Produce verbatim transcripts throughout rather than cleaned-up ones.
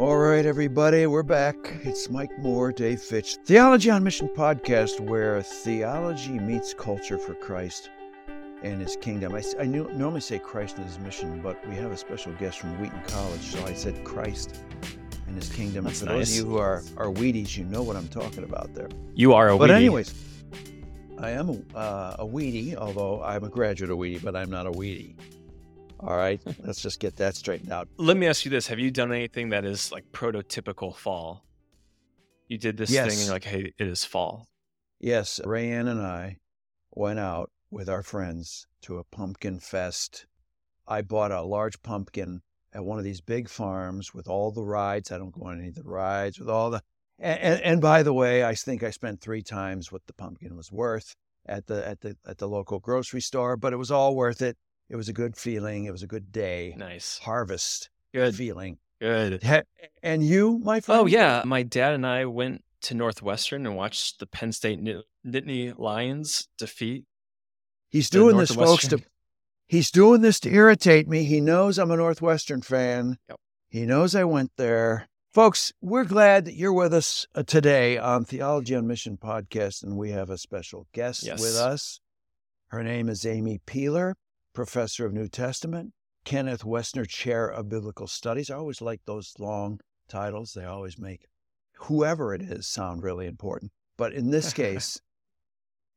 All right, everybody, we're back. It's Mike Moore, Dave Fitch, Theology on Mission podcast, where theology meets culture for Christ and His kingdom. I, I knew, normally say Christ and His mission, but we have a special guest from Wheaton College, so I said Christ and His kingdom. That's for nice. Those of you who are, are Wheaties, you know what I'm talking about there. You are a Wheatie. But anyways, I am a, uh, a Wheatie, although I'm a graduate of Wheatie, but I'm not a Wheatie. All right, let's just get that straightened out. Let me ask you this. Have you done anything that is like prototypical fall? You did this yes. thing and like, hey, it is fall. Yes, Rayanne and I went out with our friends to a pumpkin fest. I bought a large pumpkin at one of these big farms with all the rides. I don't go on any of the rides with all the... And, and, and by the way, I think I spent three times what the pumpkin was worth at the at the at the local grocery store, but it was all worth it. It was a good feeling. It was a good day. Nice. Harvest. Good. Feeling. Good. And you, my friend? Oh, yeah. My dad and I went to Northwestern and watched the Penn State Nittany Lions defeat. He's doing this, folks. To, he's doing this to irritate me. He knows I'm a Northwestern fan. Yep. He knows I went there. Folks, we're glad that you're with us today on Theology on Mission podcast, and we have a special guest yes. with us. Her name is Amy Peeler, Professor of New Testament, Kenneth Westner Chair of Biblical Studies. I always like those long titles. They always make whoever it is sound really important. But in this case,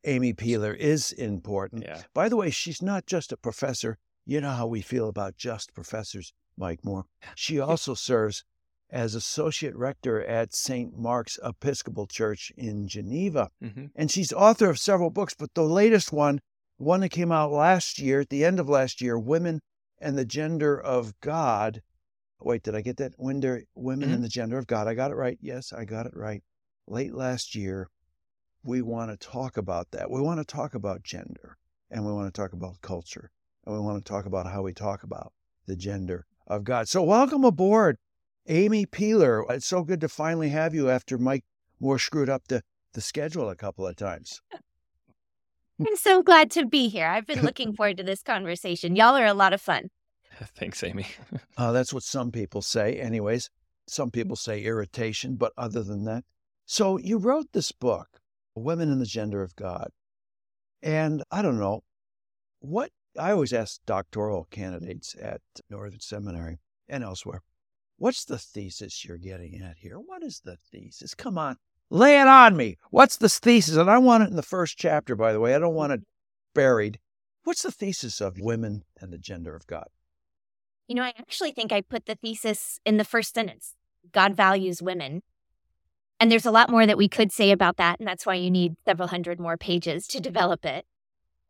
Amy Peeler is important. Yeah. By the way, she's not just a professor. You know how we feel about just professors, Mike Moore. She also serves as Associate Rector at Saint Mark's Episcopal Church in Geneva. Mm-hmm. And she's author of several books, but the latest one, one that came out last year, at the end of last year, Women and the Gender of God. Wait, did I get that? Women mm-hmm. and the Gender of God. I got it right. Yes, I got it right. Late last year, we want to talk about that. We want to talk about gender, and we want to talk about culture, and we want to talk about how we talk about the gender of God. So welcome aboard, Amy Peeler. It's so good to finally have you after Mike Moore screwed up the, the schedule a couple of times. I'm so glad to be here. I've been looking forward to this conversation. Y'all are a lot of fun. Thanks, Amy. uh, that's what some people say. Anyways, some people say irritation, but other than that. So you wrote this book, Women and the Gender of God. And I don't know, what I always ask doctoral candidates at Northern Seminary and elsewhere, what's the thesis you're getting at here? What is the thesis? Come on. Lay it on me. What's the thesis? And I want it in the first chapter, by the way. I don't want it buried. What's the thesis of Women and the Gender of God? You know, I actually think I put the thesis in the first sentence. God values women. And there's a lot more that we could say about that, and that's why you need several hundred more pages to develop it.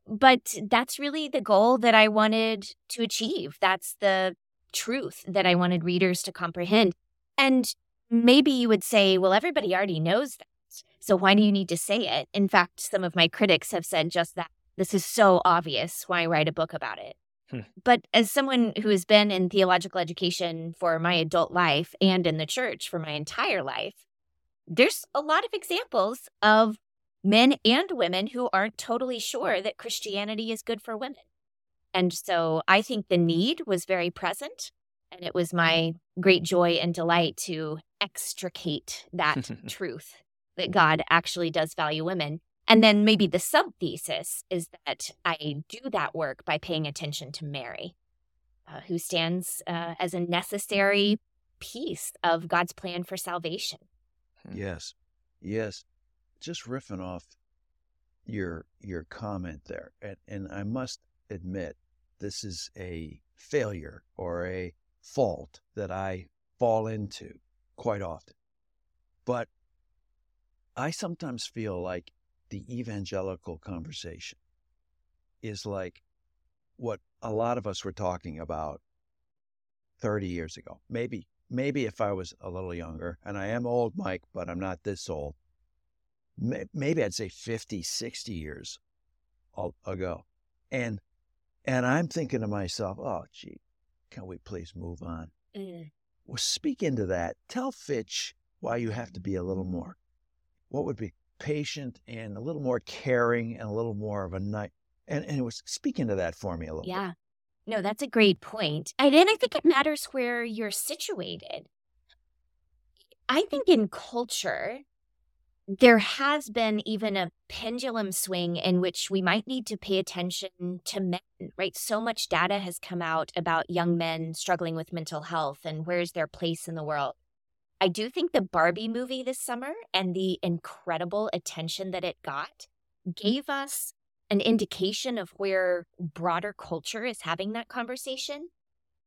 But that's really the goal that I wanted to achieve. That's the truth that I wanted readers to comprehend. And maybe you would say, well, everybody already knows that, so why do you need to say it? In fact, some of my critics have said just that. This is so obvious. Why write a book about it? Hmm. But as someone who has been in theological education for my adult life and in the church for my entire life, there's a lot of examples of men and women who aren't totally sure that Christianity is good for women. And so I think the need was very present, and it was my great joy and delight to extricate that truth that God actually does value women. And then maybe the sub-thesis is that I do that work by paying attention to Mary, uh, who stands uh, as a necessary piece of God's plan for salvation. Yes, yes. Just riffing off your your comment there. And, and I must admit, this is a failure or a fault that I fall into quite often. But I sometimes feel like the evangelical conversation is like what a lot of us were talking about thirty years ago. Maybe, maybe if I was a little younger, and I am old, Mike, but I'm not this old, maybe I'd say fifty, sixty years ago. And, and I'm thinking to myself, oh, gee, can we please move on? Mm. Well, speak into that. Tell Fitch why you have to be a little more, what would be patient and a little more caring and a little more of a night. And, and it was, speak into that for me a little yeah. bit. Yeah. No, that's a great point. And I think it matters where you're situated. I think in culture, there has been even a pendulum swing in which we might need to pay attention to men, right? So much data has come out about young men struggling with mental health and where's their place in the world. I do think the Barbie movie this summer and the incredible attention that it got gave us an indication of where broader culture is having that conversation.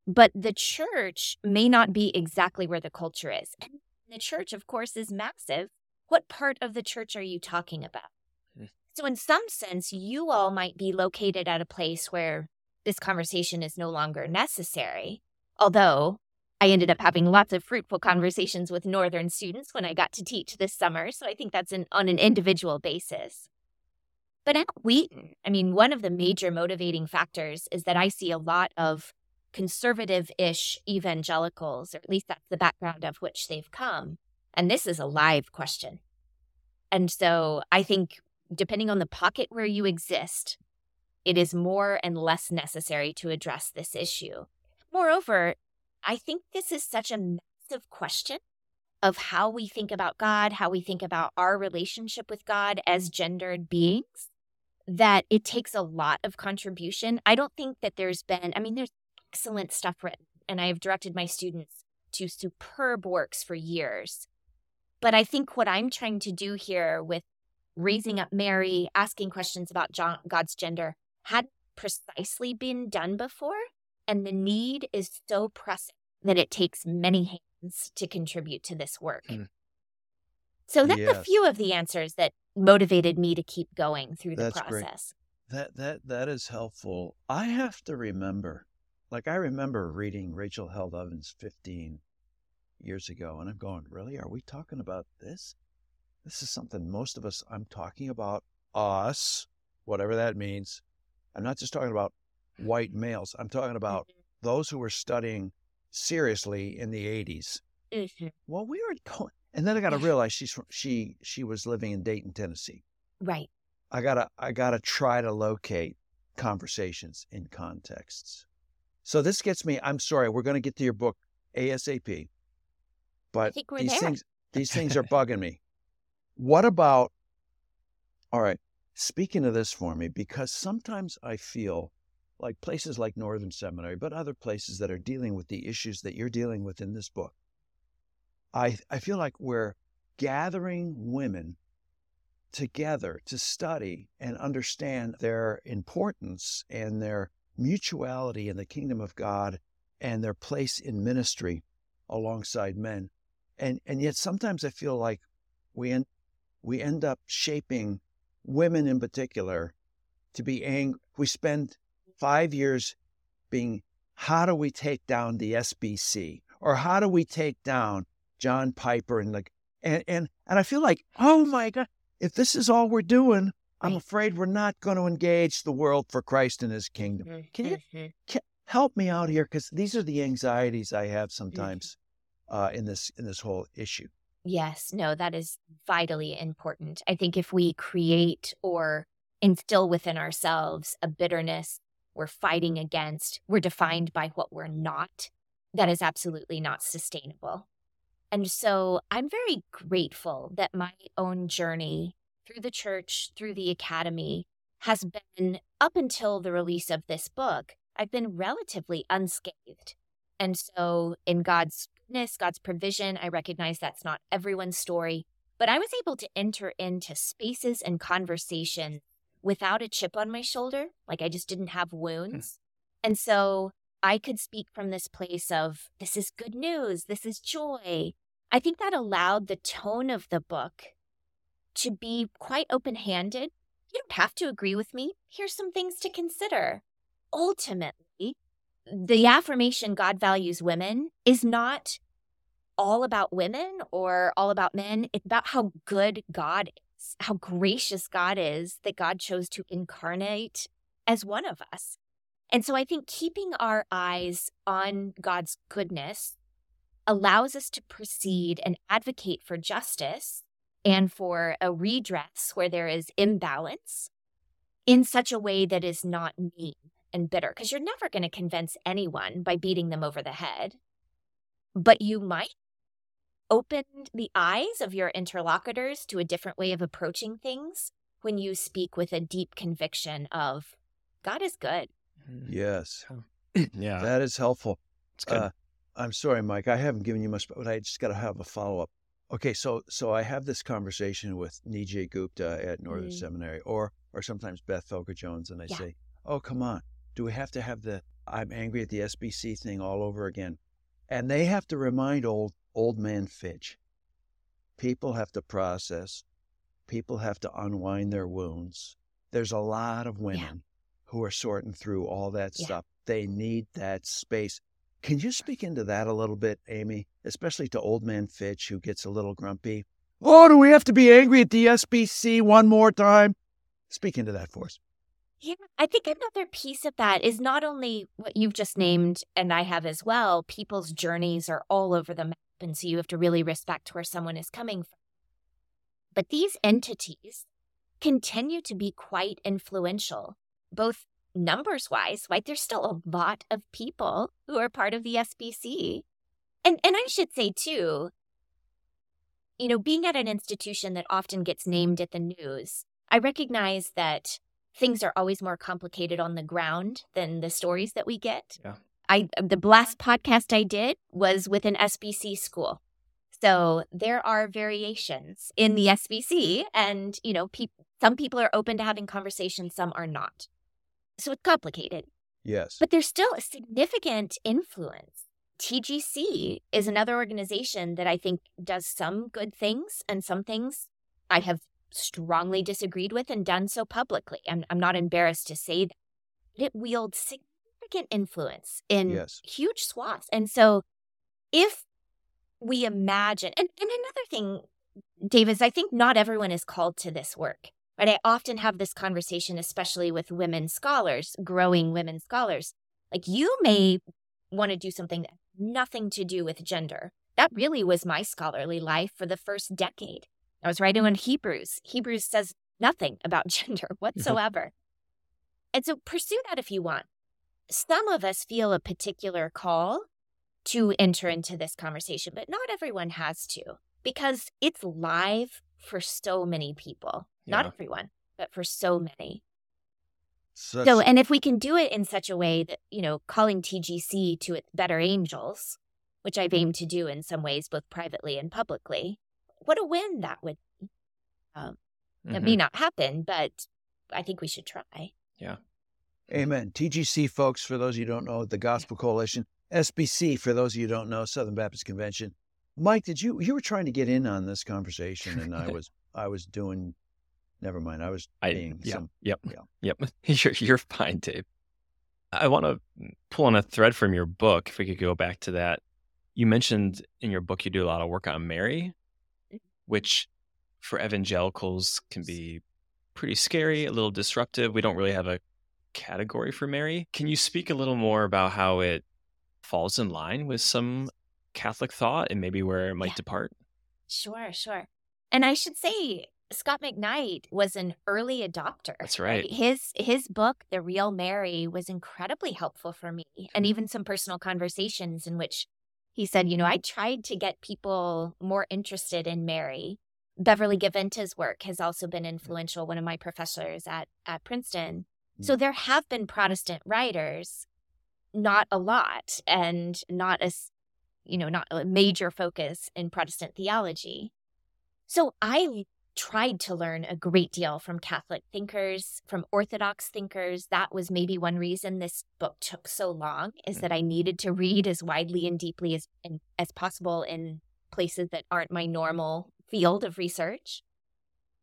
But the church may not be exactly where the culture is. And the church, of course, is massive. What part of the church are you talking about? Mm-hmm. So in some sense, you all might be located at a place where this conversation is no longer necessary. Although I ended up having lots of fruitful conversations with Northern students when I got to teach this summer. So I think that's an, on an individual basis. But at Wheaton, I mean, one of the major motivating factors is that I see a lot of conservative-ish evangelicals, or at least that's the background of which they've come. And this is a live question. And so I think depending on the pocket where you exist, it is more and less necessary to address this issue. Moreover, I think this is such a massive question of how we think about God, how we think about our relationship with God as gendered beings, that it takes a lot of contribution. I don't think that there's been, I mean, there's excellent stuff written, and I have directed my students to superb works for years. But I think what I'm trying to do here with raising up Mary, asking questions about John, God's gender, hadn't precisely been done before. And the need is so pressing that it takes many hands to contribute to this work. Mm. So that's yes. a few of the answers that motivated me to keep going through that's the process. Great. That that that is helpful. I have to remember, like I remember reading Rachel Held Evans fifteen years ago, and I'm going, really? Are we talking about this? This is something most of us, I'm talking about us, whatever that means. I'm not just talking about white males. I'm talking about mm-hmm. those who were studying seriously in the eighties. Mm-hmm. Well, we were going, and then I got to realize she's from, she she was living in Dayton, Tennessee. Right. I gotta I gotta try to locate conversations in contexts. So this gets me. I'm sorry, we're going to get to your book ASAP, but I think we're these there. things these things are bugging me. What about? All right, speaking of this for me, because sometimes I feel like places like Northern Seminary, but other places that are dealing with the issues that you're dealing with in this book. I I feel like we're gathering women together to study and understand their importance and their mutuality in the kingdom of God and their place in ministry alongside men. And and yet sometimes I feel like we end, we end up shaping women in particular to be angry. We spend five years being, how do we take down the S B C? Or how do we take down John Piper? And like, and, and, and I feel like, oh my God, if this is all we're doing, I'm afraid we're not going to engage the world for Christ and his kingdom. Can you can, help me out here? Because these are the anxieties I have sometimes uh, in this, in this whole issue. Yes, no, that is vitally important. I think if we create or instill within ourselves a bitterness we're fighting against, we're defined by what we're not, that is absolutely not sustainable. And so I'm very grateful that my own journey through the church, through the academy, has been, up until the release of this book, I've been relatively unscathed. And so in God's goodness, God's provision, I recognize that's not everyone's story, but I was able to enter into spaces and conversations without a chip on my shoulder, like I just didn't have wounds. And so I could speak from this place of, this is good news, this is joy. I think that allowed the tone of the book to be quite open-handed. You don't have to agree with me. Here's some things to consider. Ultimately, the affirmation God values women is not all about women or all about men. It's about how good God is. How gracious God is that God chose to incarnate as one of us. And so I think keeping our eyes on God's goodness allows us to proceed and advocate for justice and for a redress where there is imbalance in such a way that is not mean and bitter, because you're never going to convince anyone by beating them over the head, but you might opened the eyes of your interlocutors to a different way of approaching things when you speak with a deep conviction of God is good. Yes. Yeah. That is helpful. It's good. Uh, I'm sorry, Mike, I haven't given you much, but I just got to have a follow-up. Okay, so so I have this conversation with Nijay Gupta at Northern mm. Seminary, or or sometimes Beth Felker Jones, and I yeah. say, oh, come on, do we have to have the I'm angry at the S B C thing all over again? And they have to remind old old man Fitch, people have to process, people have to unwind their wounds. There's a lot of women yeah. who are sorting through all that yeah. stuff. They need that space. Can you speak into that a little bit, Amy, especially to old man Fitch, who gets a little grumpy? Oh, do we have to be angry at the S B C one more time? Speak into that for us. Yeah, I think another piece of that is not only what you've just named, and I have as well, people's journeys are all over the map, and so you have to really respect where someone is coming from. But these entities continue to be quite influential, both numbers-wise, right? There's still a lot of people who are part of the S B C. And and I should say, too, you know, being at an institution that often gets named at the news, I recognize that things are always more complicated on the ground than the stories that we get. Yeah. I the last podcast I did was with an S B C school. So there are variations in the S B C, and, you know, pe- some people are open to having conversations, some are not. So it's complicated. Yes. But there's still a significant influence. T G C is another organization that I think does some good things, and some things I have strongly disagreed with and done so publicly. I'm, I'm not embarrassed to say that. It wields significant influence in yes. huge swaths. And so if we imagine, and, and another thing, Dave, is I think not everyone is called to this work. Right, I often have this conversation, especially with women scholars, growing women scholars. Like, you may want to do something that has nothing to do with gender. That really was my scholarly life for the first decade. I was writing on Hebrews. Hebrews says nothing about gender whatsoever. And so pursue that if you want. Some of us feel a particular call to enter into this conversation, but not everyone has to, because it's live for so many people. Yeah. Not everyone, but for so many. Such... So, and if we can do it in such a way that, you know, calling T G C to its better angels, which I've aimed to do in some ways, both privately and publicly, what a win that would be. Um, mm-hmm. That may not happen, but I think we should try. Yeah. Amen. T G C, folks, for those of you who don't know, the Gospel Coalition. S B C, for those of you who don't know, Southern Baptist Convention. Mike, did you, you were trying to get in on this conversation, and I was, I was doing... Never mind. I was being I, yeah, some... Yep. Yeah. Yep. You're, you're fine, Dave. I want to pull on a thread from your book, if we could go back to that. You mentioned in your book you do a lot of work on Mary, which for evangelicals can be pretty scary, a little disruptive. We don't really have a category for Mary. Can you speak a little more about how it falls in line with some Catholic thought and maybe where it might yeah. depart? Sure, sure. And I should say... Scott McKnight was an early adopter. That's right. right. His his book, The Real Mary, was incredibly helpful for me, and even some personal conversations in which he said, you know, I tried to get people more interested in Mary. Beverly Gaventa's work has also been influential, one of my professors at, at Princeton. Mm-hmm. So there have been Protestant writers, not a lot, and not a, you know, not a major focus in Protestant theology. So I tried to learn a great deal from Catholic thinkers, from Orthodox thinkers. That was maybe one reason this book took so long, is that I needed to read as widely and deeply as as possible in places that aren't my normal field of research.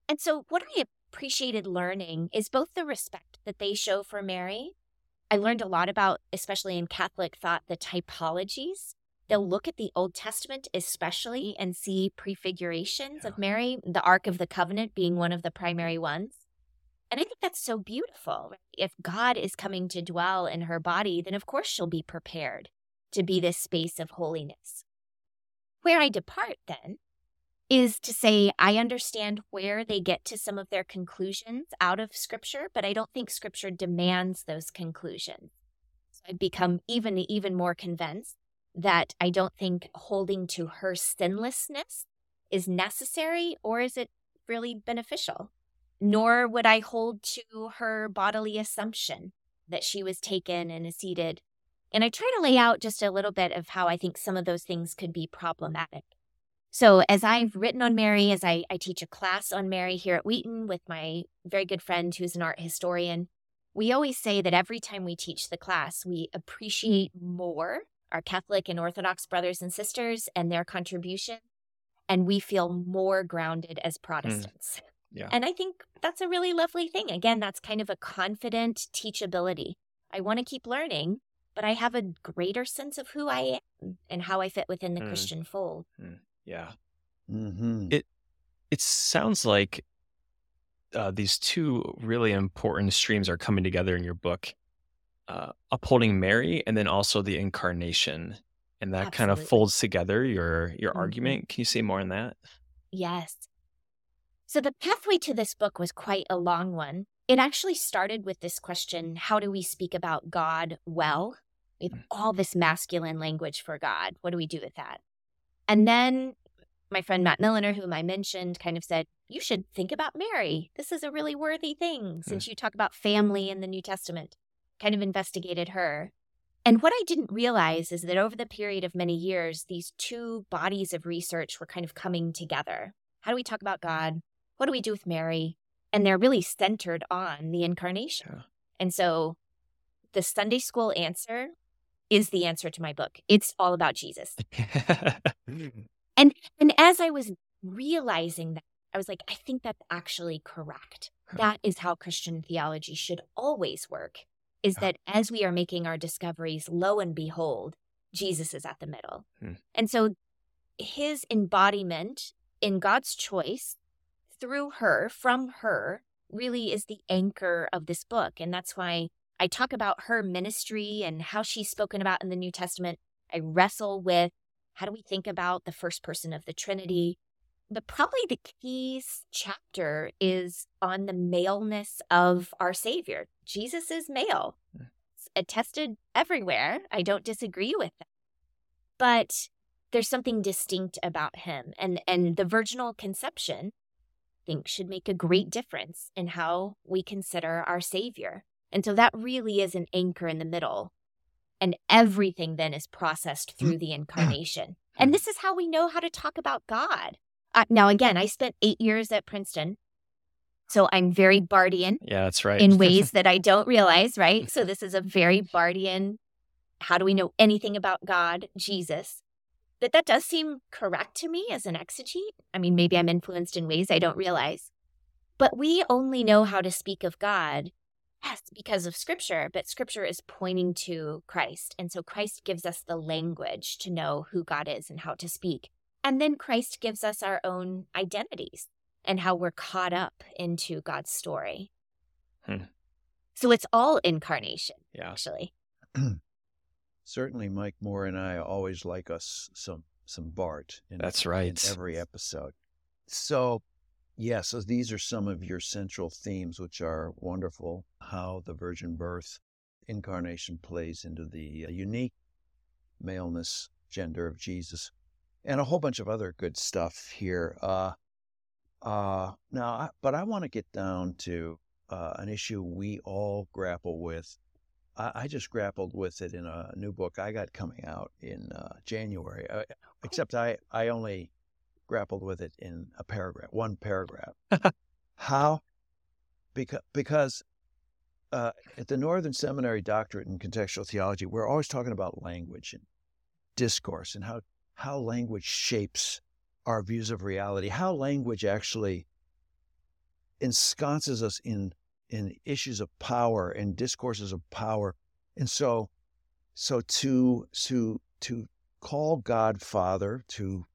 And so what I appreciated learning is both the respect that they show for Mary. I learned a lot about, especially in Catholic thought, the typologies. They'll look at the Old Testament especially and see prefigurations yeah. of Mary, the Ark of the Covenant being one of the primary ones. And I think that's so beautiful. Right? If God is coming to dwell in her body, then of course she'll be prepared to be this space of holiness. Where I depart then is to say I understand where they get to some of their conclusions out of Scripture, but I don't think Scripture demands those conclusions. So I've become even, even more convinced that I don't think holding to her sinlessness is necessary, or is it really beneficial? Nor would I hold to her bodily assumption that she was taken and is seated. And I try to lay out just a little bit of how I think some of those things could be problematic. So as I've written on Mary, as I, I teach a class on Mary here at Wheaton with my very good friend who's an art historian, we always say that every time we teach the class, we appreciate more our Catholic and Orthodox brothers and sisters and their contribution, and we feel more grounded as Protestants. Mm. Yeah. And I think that's a really lovely thing. Again, that's kind of a confident teachability. I want to keep learning, but I have a greater sense of who I am and how I fit within the mm. Christian fold. Mm. Yeah. Mm-hmm. It it sounds like uh, these two really important streams are coming together in your book, uh, upholding Mary and then also the incarnation. And that Absolutely. Kind of folds together your, your mm-hmm. argument. Can you say more on that? Yes. So the pathway to this book was quite a long one. It actually started with this question, how do we speak about God well? We have all this masculine language for God. What do we do with that? And then my friend Matt Milliner, whom I mentioned, kind of said, you should think about Mary. This is a really worthy thing since you talk about family in the New Testament. Kind of investigated her. And what I didn't realize is that over the period of many years, these two bodies of research were kind of coming together. How do we talk about God? What do we do with Mary? And they're really centered on the incarnation. Yeah. And so the Sunday school answer is the answer to my book. It's all about Jesus. and and as I was realizing that, I was like, I think that's actually correct. Huh. That is how Christian theology should always work, is that oh. as we are making our discoveries, lo and behold, Jesus is at the middle. Hmm. And so his embodiment in God's choice through her, from her, really is the anchor of this book. And that's why I talk about her ministry and how she's spoken about in the New Testament. I wrestle with how do we think about the first person of the Trinity. But probably the key chapter is on the maleness of our Savior. Jesus is male. It's attested everywhere. I don't disagree with that. But there's something distinct about him. And, and the virginal conception, think should make a great difference in how we consider our Savior. And so that really is an anchor in the middle. And everything then is processed through the incarnation. And this is how we know how to talk about God. Uh, now, again, I spent eight years at Princeton, so I'm very Bartian. Yeah, that's right. In ways that I don't realize, right? So this is a very Bartian, how do we know anything about God, Jesus? But that does seem correct to me as an exegete. I mean, maybe I'm influenced in ways I don't realize. But we only know how to speak of God, yes, because of Scripture, but Scripture is pointing to Christ. And so Christ gives us the language to know who God is and how to speak. And then Christ gives us our own identities and how we're caught up into God's story. Hmm. So it's all incarnation, yeah. actually. Certainly, Mike Moore and I always like us some some Bart. In, That's right. In every episode. So, yeah, so these are some of your central themes, which are wonderful, how the virgin birth incarnation plays into the unique maleness gender of Jesus, and a whole bunch of other good stuff here. Uh, uh, now, I, but I want to get down to uh, an issue we all grapple with. I just grappled with it in a new book I got coming out in uh, January, uh, except I, I only grappled with it in a paragraph, one paragraph. How? Because, because uh, at the Northern Seminary Doctorate in Contextual Theology, we're always talking about language and discourse and how, how language shapes our views of reality, how language actually ensconces us in in issues of power and discourses of power. And so so to to to call God Father, to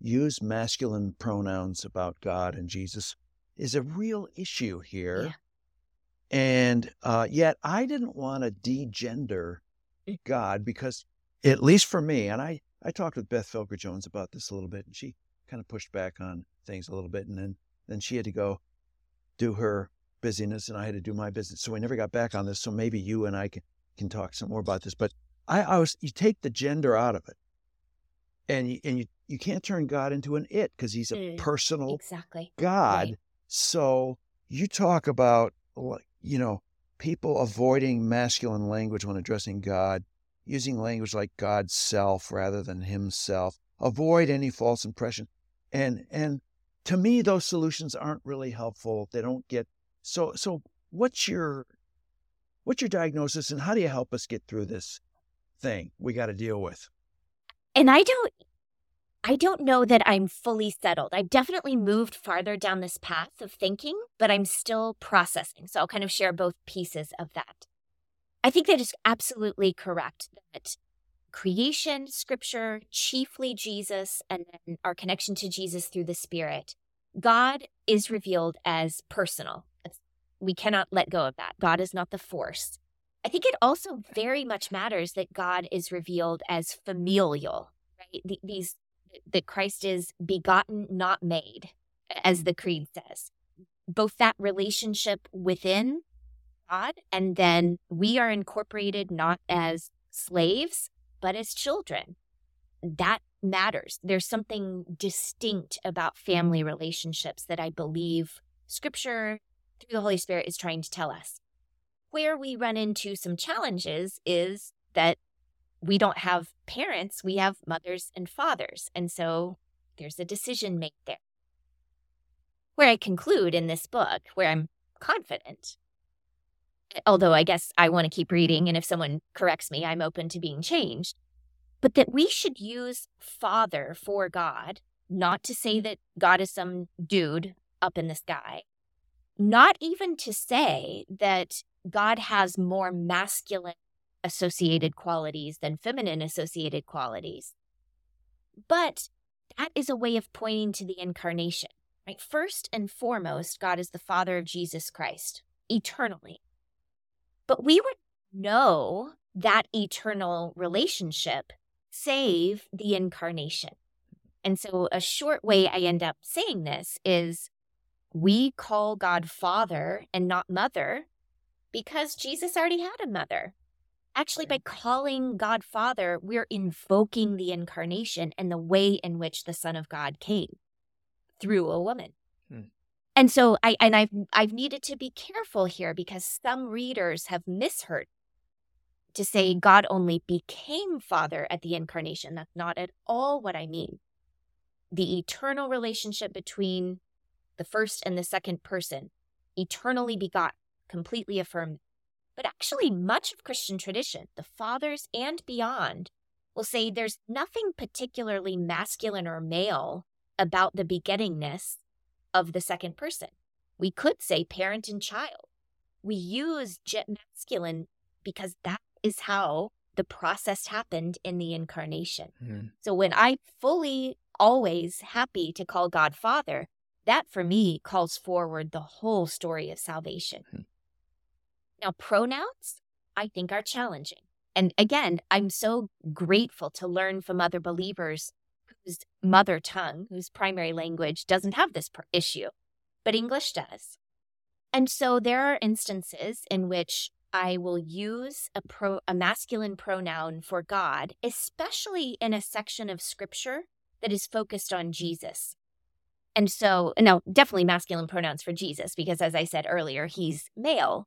use masculine pronouns about God and Jesus is a real issue here. Yeah. And uh, yet I didn't want to degender God because, at least for me, and I, I talked with Beth Felker Jones about this a little bit, and she kind of pushed back on things a little bit, and then, then she had to go do her busyness and I had to do my business. So we never got back on this. So maybe you and I can, can talk some more about this. But I, I was, you take the gender out of it, and you, and you, you can't turn God into an it, because he's a mm, personal exactly. God. Right. So you talk about, you know, people avoiding masculine language when addressing God, using language like God's self rather than himself, avoid any false impression. And, and to me, those solutions aren't really helpful. They don't get, so, so what's your, what's your diagnosis, and how do you help us get through this thing we got to deal with? And I don't, I don't know that I'm fully settled. I've definitely moved farther down this path of thinking, but I'm still processing. So I'll kind of share both pieces of that. I think that is absolutely correct that creation, scripture, chiefly Jesus, and then our connection to Jesus through the Spirit, God is revealed as personal. We cannot let go of that. God is not the force. I think it also very much matters that God is revealed as familial, right? These, that Christ is begotten, not made, as the creed says. Both that relationship within God, and then we are incorporated not as slaves, but as children. That matters. There's something distinct about family relationships that I believe Scripture through the Holy Spirit is trying to tell us. Where we run into some challenges is that we don't have parents, we have mothers and fathers. And so there's a decision made there. Where I conclude in this book, where I'm confident, although I guess I want to keep reading, and if someone corrects me, I'm open to being changed, but that we should use Father for God, not to say that God is some dude up in the sky, not even to say that God has more masculine associated qualities than feminine associated qualities. But that is a way of pointing to the incarnation, right? First and foremost, God is the Father of Jesus Christ eternally. But we would know that eternal relationship save the incarnation. And so a short way I end up saying this is we call God Father and not Mother because Jesus already had a mother. Actually, by calling God Father, we're invoking the incarnation and the way in which the Son of God came through a woman. Hmm. And so I and I've I've needed to be careful here because some readers have misheard to say God only became Father at the incarnation. That's not at all what I mean. The eternal relationship between the first and the second person, eternally begotten, completely affirmed. But actually, much of Christian tradition, the fathers and beyond, will say there's nothing particularly masculine or male about the begettingness of the second person. We could say parent and child. We use masculine because that is how the process happened in the incarnation. Mm-hmm. So when I fully, always happy to call God Father, that for me calls forward the whole story of salvation. Mm-hmm. Now, pronouns, I think, are challenging. And again, I'm so grateful to learn from other believers whose mother tongue, whose primary language doesn't have this pr- issue, but English does. And so there are instances in which I will use a, pro- a masculine pronoun for God, especially in a section of Scripture that is focused on Jesus. And so, now, definitely masculine pronouns for Jesus, because as I said earlier, he's male.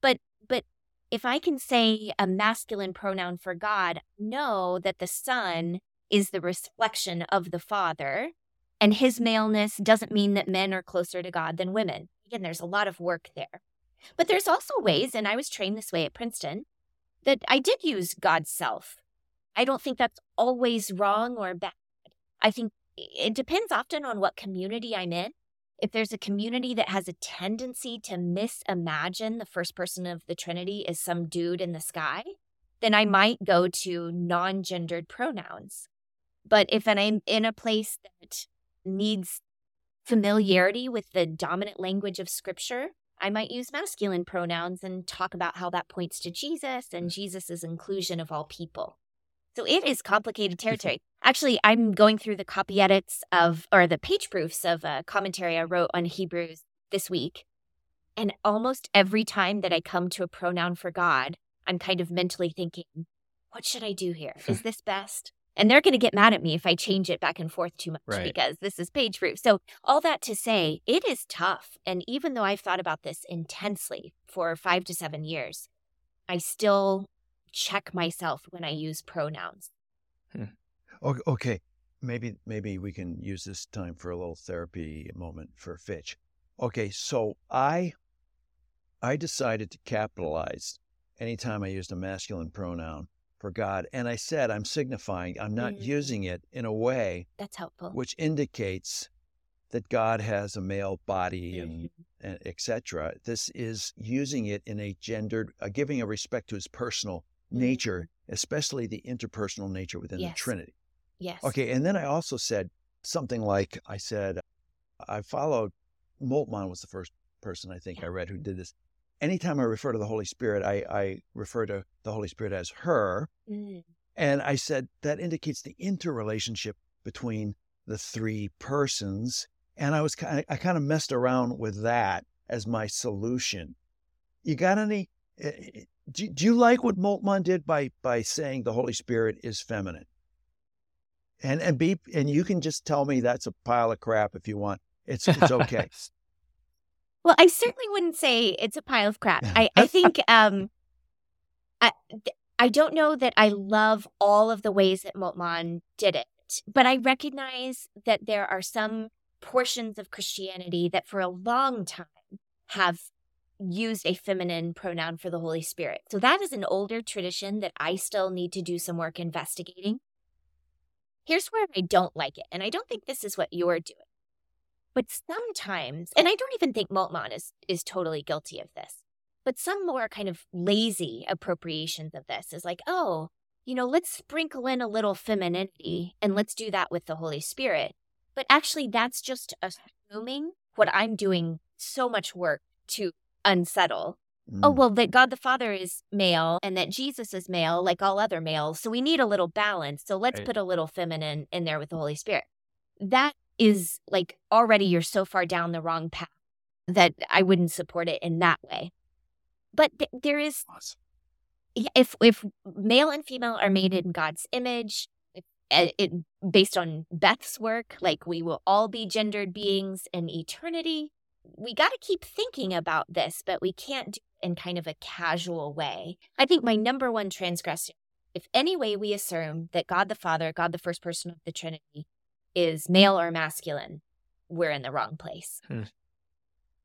But but if I can say a masculine pronoun for God, know that the Son is the reflection of the Father, and his maleness doesn't mean that men are closer to God than women. Again, there's a lot of work there. But there's also ways, and I was trained this way at Princeton, that I did use God's self. I don't think that's always wrong or bad. I think it depends often on what community I'm in. If there's a community that has a tendency to misimagine the first person of the Trinity as some dude in the sky, then I might go to non-gendered pronouns. But if I'm in a place that needs familiarity with the dominant language of Scripture, I might use masculine pronouns and talk about how that points to Jesus and Jesus's inclusion of all people. So it is complicated territory. Actually, I'm going through the copy edits of, or the page proofs of a commentary I wrote on Hebrews this week. And almost every time that I come to a pronoun for God, I'm kind of mentally thinking, what should I do here? Is this best? And they're going to get mad at me if I change it back and forth too much right. because this is page proof. So all that to say, it is tough. And even though I've thought about this intensely for five to seven years, I still check myself when I use pronouns. Hmm. Okay. Maybe maybe we can use this time for a little therapy moment for Fitch. Okay, so I I decided to capitalize anytime I used a masculine pronoun for God. And I said I'm signifying, I'm not mm. using it in a way that's helpful, which indicates that God has a male body and, mm-hmm. and et cetera. This is using it in a gendered, uh, giving a respect to his personal nature, especially the interpersonal nature within yes. the Trinity. Yes. Okay, and then I also said something like, I said, I followed, Moltmann was the first person I think yeah. I read who did this. Anytime I refer to the Holy Spirit, I, I refer to the Holy Spirit as her. Mm. And I said, that indicates the interrelationship between the three persons. And I was kind of, I kind of messed around with that as my solution. You got any, do, do you like what Moltmann did by, by saying the Holy Spirit is feminine? And and be and you can just tell me that's a pile of crap if you want. It's it's okay. Well, I certainly wouldn't say it's a pile of crap. I I think um, I I don't know that I love all of the ways that Moltmann did it, but I recognize that there are some portions of Christianity that for a long time have used a feminine pronoun for the Holy Spirit. So that is an older tradition that I still need to do some work investigating. Here's where I don't like it, and I don't think this is what you're doing. But sometimes, and I don't even think Moltmann is, is totally guilty of this, but some more kind of lazy appropriations of this is like, oh, you know, let's sprinkle in a little femininity, and let's do that with the Holy Spirit. But actually, that's just assuming what I'm doing so much work to unsettle. Mm. Oh, well, that God the Father is male and that Jesus is male, like all other males. So we need a little balance. So let's right. put a little feminine in there with the Holy Spirit. That is like already you're so far down the wrong path that I wouldn't support it in that way. But th- there is, awesome. if if male and female are made in God's image, it, it, based on Beth's work, like we will all be gendered beings in eternity. We got to keep thinking about this, but we can't do it in kind of a casual way. I think my number one transgression, if any way we assume that God the Father, God the first person of the Trinity, is male or masculine, we're in the wrong place. Hmm.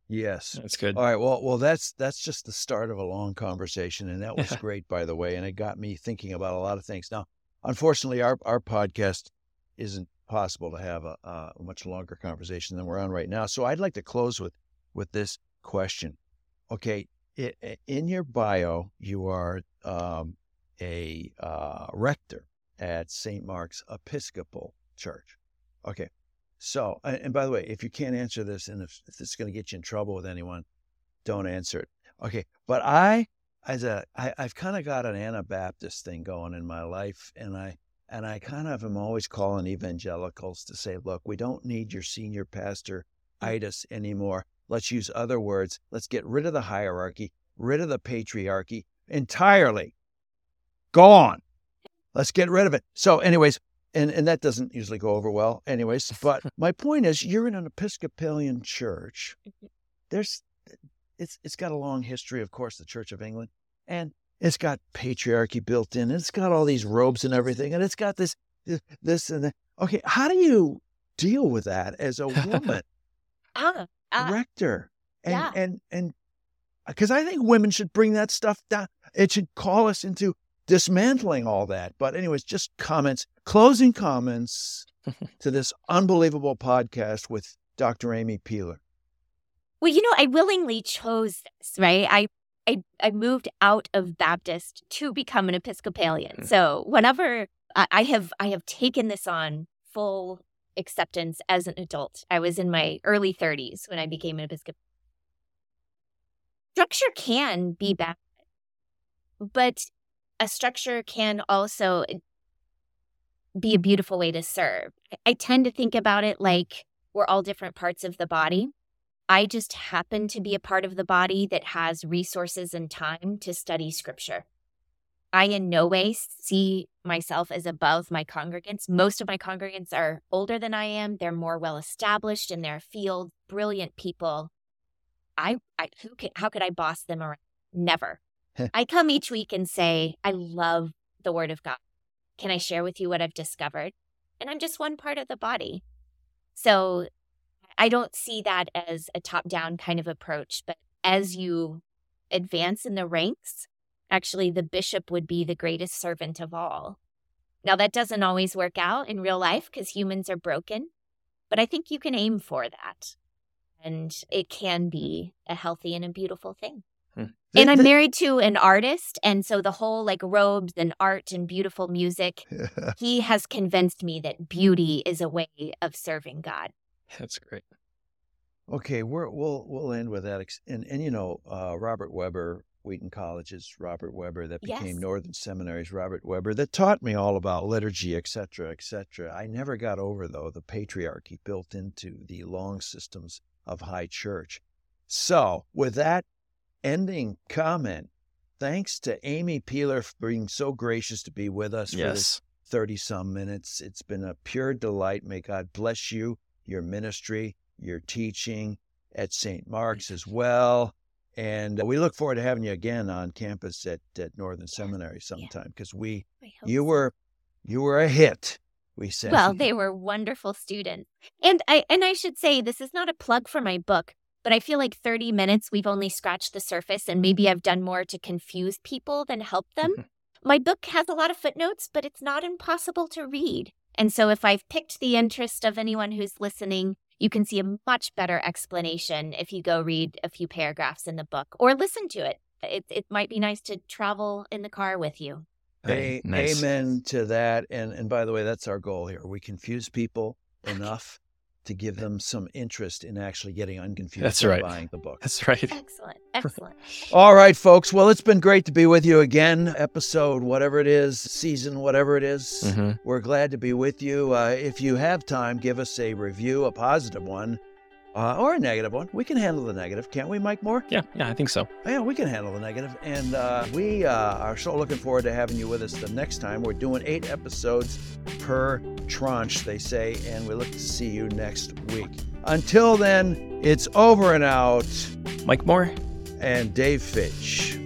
Yes. That's good. All right. Well, well, that's that's just the start of a long conversation. And that was great, by the way. And it got me thinking about a lot of things. Now, unfortunately, our, our podcast isn't possible to have a, a much longer conversation than we're on right now. So I'd like to close with, with this question. Okay, it, in your bio, you are um, a uh, rector at Saint Mark's Episcopal Church. Okay, so, and by the way, if you can't answer this and if, if it's going to get you in trouble with anyone, don't answer it. Okay, but I, as a, I, I've kind of got an Anabaptist thing going in my life, and I, And I kind of am always calling evangelicals to say, look, we don't need your senior pastor-itis anymore. Let's use other words. Let's get rid of the hierarchy, rid of the patriarchy entirely. Go on. Let's get rid of it. So anyways, and, and that doesn't usually go over well anyways, but my point is you're in an Episcopalian church. There's, it's it's got a long history, of course, the Church of England. And it's got patriarchy built in. It's got all these robes and everything, and it's got this, this and that. Okay, how do you deal with that as a woman uh, uh, rector? And yeah. and and because I think women should bring that stuff down. It should call us into dismantling all that. But anyways, just comments, closing comments to this unbelievable podcast with Doctor Amy Peeler. Well, you know, I willingly chose this, right? I. I, I moved out of Baptist to become an Episcopalian. So whenever I, I have I have taken this on full acceptance as an adult. I was in my early thirties when I became an Episcopalian. Structure can be bad, but a structure can also be a beautiful way to serve. I tend to think about it like we're all different parts of the body. I just happen to be a part of the body that has resources and time to study scripture. I in no way see myself as above my congregants. Most of my congregants are older than I am. They're more well-established in their field, brilliant people. I, I who can, how could I boss them around? Never. I come each week and say, I love the Word of God. Can I share with you what I've discovered? And I'm just one part of the body. So I don't see that as a top-down kind of approach. But as you advance in the ranks, actually, the bishop would be the greatest servant of all. Now, that doesn't always work out in real life because humans are broken, but I think you can aim for that. And it can be a healthy and a beautiful thing. Hmm. And I'm married to an artist. And so the whole like robes and art and beautiful music, yeah. He has convinced me that beauty is a way of serving God. That's great. Okay, we're, we'll we'll end with that. And, and you know, uh, Robert Weber, Wheaton College's Robert Weber, that became yes. Northern Seminary's Robert Weber, that taught me all about liturgy, et cetera, et cetera. I never got over, though, the patriarchy built into the long systems of high church. So with that ending comment, thanks to Amy Peeler for being so gracious to be with us yes. for this thirty-some minutes. It's been a pure delight. May God bless you, your ministry, your teaching at Saint Mark's as well. And we look forward to having you again on campus at, at Northern yeah. Seminary sometime, because yeah. we, you were, you were a hit. We said, well, they were wonderful students, and I and I should say this is not a plug for my book, but I feel like thirty minutes we've only scratched the surface, and maybe I've done more to confuse people than help them. My book has a lot of footnotes, but it's not impossible to read, and so if I've piqued the interest of anyone who's listening. You can see a much better explanation if you go read a few paragraphs in the book or listen to it. It it might be nice to travel in the car with you. Hey, nice. Amen to that. And and by the way, that's our goal here. We confuse people enough to give them some interest in actually getting unconfused that's right. buying the book. That's right. Excellent. Excellent. All right, folks. Well, it's been great to be with you again. Episode, whatever it is, season, whatever it is. Mm-hmm. We're glad to be with you. Uh, if you have time, give us a review, a positive one uh, or a negative one. We can handle the negative, can't we, Mike Moore? Yeah, yeah, I think so. Yeah, we can handle the negative. And uh, we uh, are so looking forward to having you with us the next time. We're doing eight episodes per tranche, they say, and we look to see you next week. Until then, it's over and out. Mike Moore and Dave Fitch.